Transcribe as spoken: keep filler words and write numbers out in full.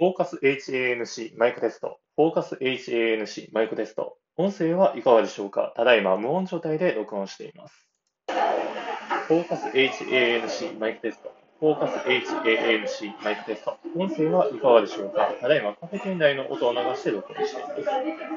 フォーカス エイチエーエヌシー マイクテスト。フォーカス エイチエーエヌシー マイクテスト。音声はいかがでしょうか？ただいま無音状態で録音しています。フォーカス エイチエーエヌシー マイクテスト。フォーカス エイチエーエヌシー マイクテスト。音声はいかがでしょうか？ただいまカフェ店内の音を流して録音しています。